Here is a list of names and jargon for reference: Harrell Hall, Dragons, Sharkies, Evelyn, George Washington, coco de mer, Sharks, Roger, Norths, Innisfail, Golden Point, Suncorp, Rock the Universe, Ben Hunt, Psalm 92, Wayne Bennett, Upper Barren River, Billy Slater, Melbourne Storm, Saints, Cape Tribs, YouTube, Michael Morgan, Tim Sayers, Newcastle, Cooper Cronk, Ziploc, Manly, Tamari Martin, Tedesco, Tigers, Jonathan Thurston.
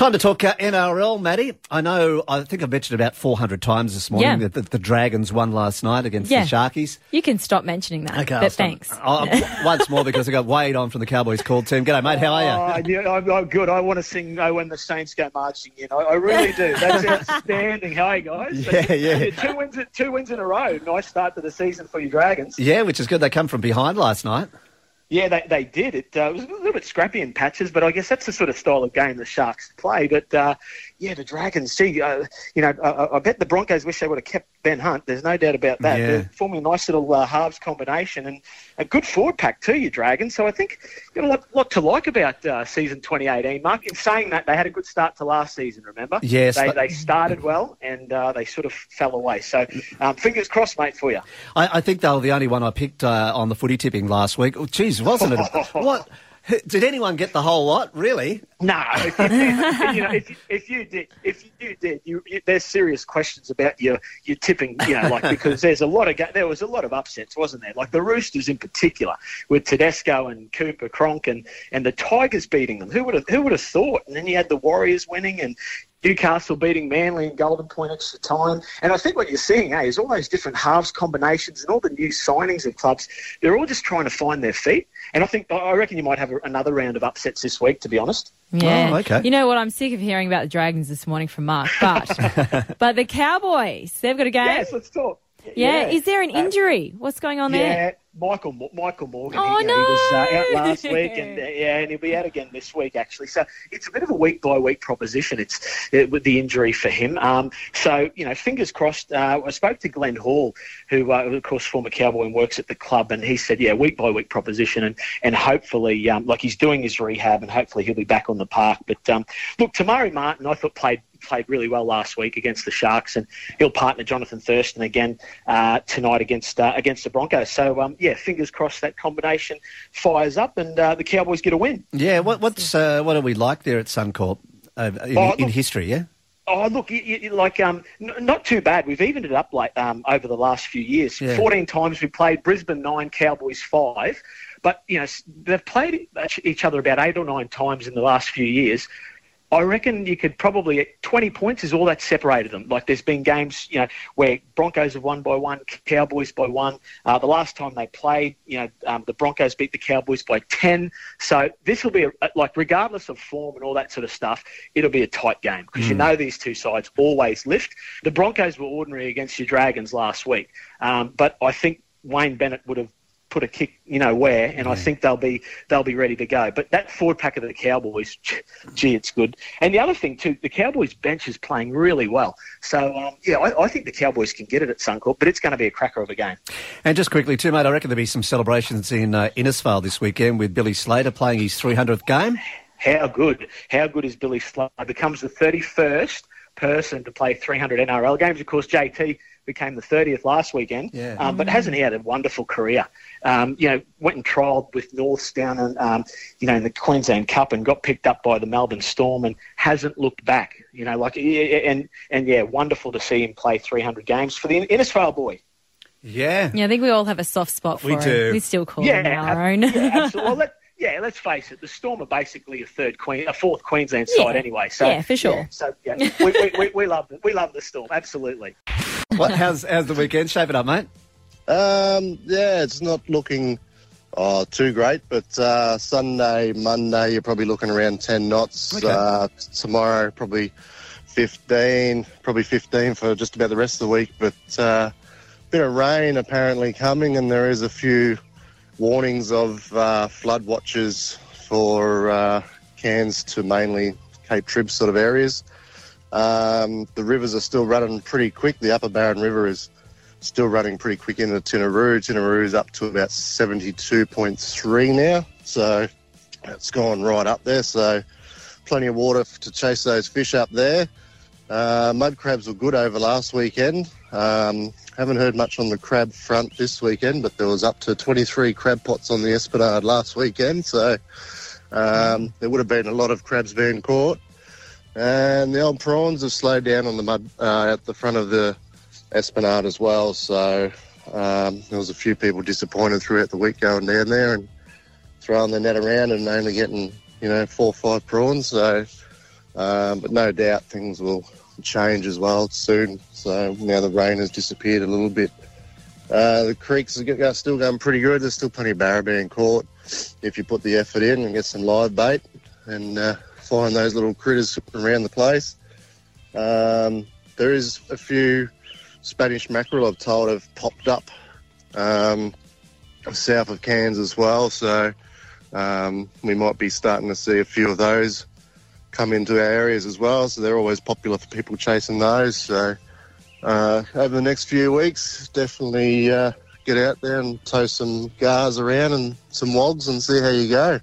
Time to talk NRL, Maddie. I think I've mentioned about 400 times this morning that the Dragons won last night against the Sharkies. You can stop mentioning that, okay, but thanks. Once more, because I got Wade on from the Cowboys call team. G'day, mate. How are you? I'm good. I want to sing when the Saints go marching in. I really do. That's outstanding. Hey, guys. Two wins in a row. Nice start to the season for your Dragons. Yeah, which is good. They come from behind last night. Yeah, they did. It was a little bit scrappy in patches, but I guess that's the sort of style of game the Sharks play. But, the Dragons, I bet the Broncos wish they would have kept Ben Hunt. There's no doubt about that. Yeah. They're forming a nice little halves combination and a good forward pack too, your Dragons. So I think you've got a lot to like about season 2018, Mark. In saying that, they had a good start to last season, remember? Yes. They started well and they sort of fell away. So fingers crossed, mate, for you. I think they were the only one I picked on the footy tipping last week. Oh, geez. Wasn't it? What? Did anyone get the whole lot? Really? No. If you did, there's serious questions about your tipping. Because there was a lot of upsets, wasn't there? Like the Roosters in particular, with Tedesco and Cooper Cronk, and the Tigers beating them. Who would have thought? And then you had the Warriors winning and Newcastle beating Manly and Golden Point extra time. And I think what you're seeing, is all those different halves combinations and all the new signings of clubs, they're all just trying to find their feet. And I reckon you might have another round of upsets this week, to be honest. Yeah. Oh, okay. You know what? I'm sick of hearing about the Dragons this morning from Mark, but the Cowboys, they've got a game. Yes, let's talk. Yeah. Is there an injury? What's going on there? Michael Morgan. Oh, he was out last week, and he'll be out again this week, actually. So it's a bit of a week-by-week proposition. It's with the injury for him. So fingers crossed. I spoke to Glenn Hall, who, of course, former Cowboy and works at the club, and he said, week-by-week proposition, and hopefully, he's doing his rehab, and hopefully he'll be back on the park. But, look, Tamari Martin, I thought, played really well last week against the Sharks, and he'll partner Jonathan Thurston again tonight against the Broncos. So, fingers crossed that combination fires up and the Cowboys get a win. Yeah, what are we like there at Suncorp in history, yeah? Oh, look, not too bad. We've evened it up over the last few years. Yeah. 14 times we played, Brisbane 9, Cowboys 5. But, they've played each other about 8 or 9 times in the last few years. I reckon you could probably, 20 points is all that separated them. Like there's been games, where Broncos have won by 1, Cowboys by 1. The last time they played, the Broncos beat the Cowboys by 10. So this will be, regardless of form and all that sort of stuff, it'll be a tight game because these two sides always lift. The Broncos were ordinary against your Dragons last week. But I think Wayne Bennett would have put a kick, where, and I think they'll be ready to go. But that forward pack of the Cowboys, gee, it's good. And the other thing too, the Cowboys bench is playing really well. So, I think the Cowboys can get it at Suncorp, but it's going to be a cracker of a game. And just quickly too, mate, I reckon there'll be some celebrations in Innisfail this weekend with Billy Slater playing his 300th game. How good is Billy Slater? Becomes the 31st person to play 300 NRL games. Of course, JT became the 30th last weekend, but hasn't he had a wonderful career? Went and trialled with Norths down in the Queensland Cup and got picked up by the Melbourne Storm and hasn't looked back, wonderful to see him play 300 games for the Innisfail boy. Yeah. Yeah, I think we all have a soft spot for him. We do. We still call him our own. Yeah, absolutely. Let's face it. The Storm are basically a fourth Queensland side anyway. So, yeah, for sure. Yeah, so we love them. We love the Storm, absolutely. What? How's the weekend? Shape it up, mate. It's not looking too great, but Sunday, Monday, you're probably looking around 10 knots. Okay. Tomorrow, probably 15 for just about the rest of the week. But a bit of rain apparently coming, and there is a few warnings of flood watches for Cairns to mainly Cape Tribs sort of areas. The rivers are still running pretty quick. The Upper Barren River is still running pretty quick into the Tinaroo. Tinaroo is up to about 72.3 now, so it's gone right up there. So plenty of water to chase those fish up there. Mud crabs were good over last weekend. Haven't heard much on the crab front this weekend, but there was up to 23 crab pots on the Esplanade last weekend, so there would have been a lot of crabs being caught. And the old prawns have slowed down on the mud at the front of the Esplanade as well, so there was a few people disappointed throughout the week going down there and throwing their net around and only getting 4 or 5 prawns, so But no doubt things will change as well soon. So now the rain has disappeared a little bit. The creeks are still going pretty good. There's still plenty of barra being caught if you put the effort in and get some live bait and find those little critters around the place. There is a few Spanish mackerel, I've told, have popped up south of Cairns as well. So we might be starting to see a few of those come into our areas as well. So they're always popular for people chasing those. So over the next few weeks, definitely get out there and tow some gars around and some wogs and see how you go.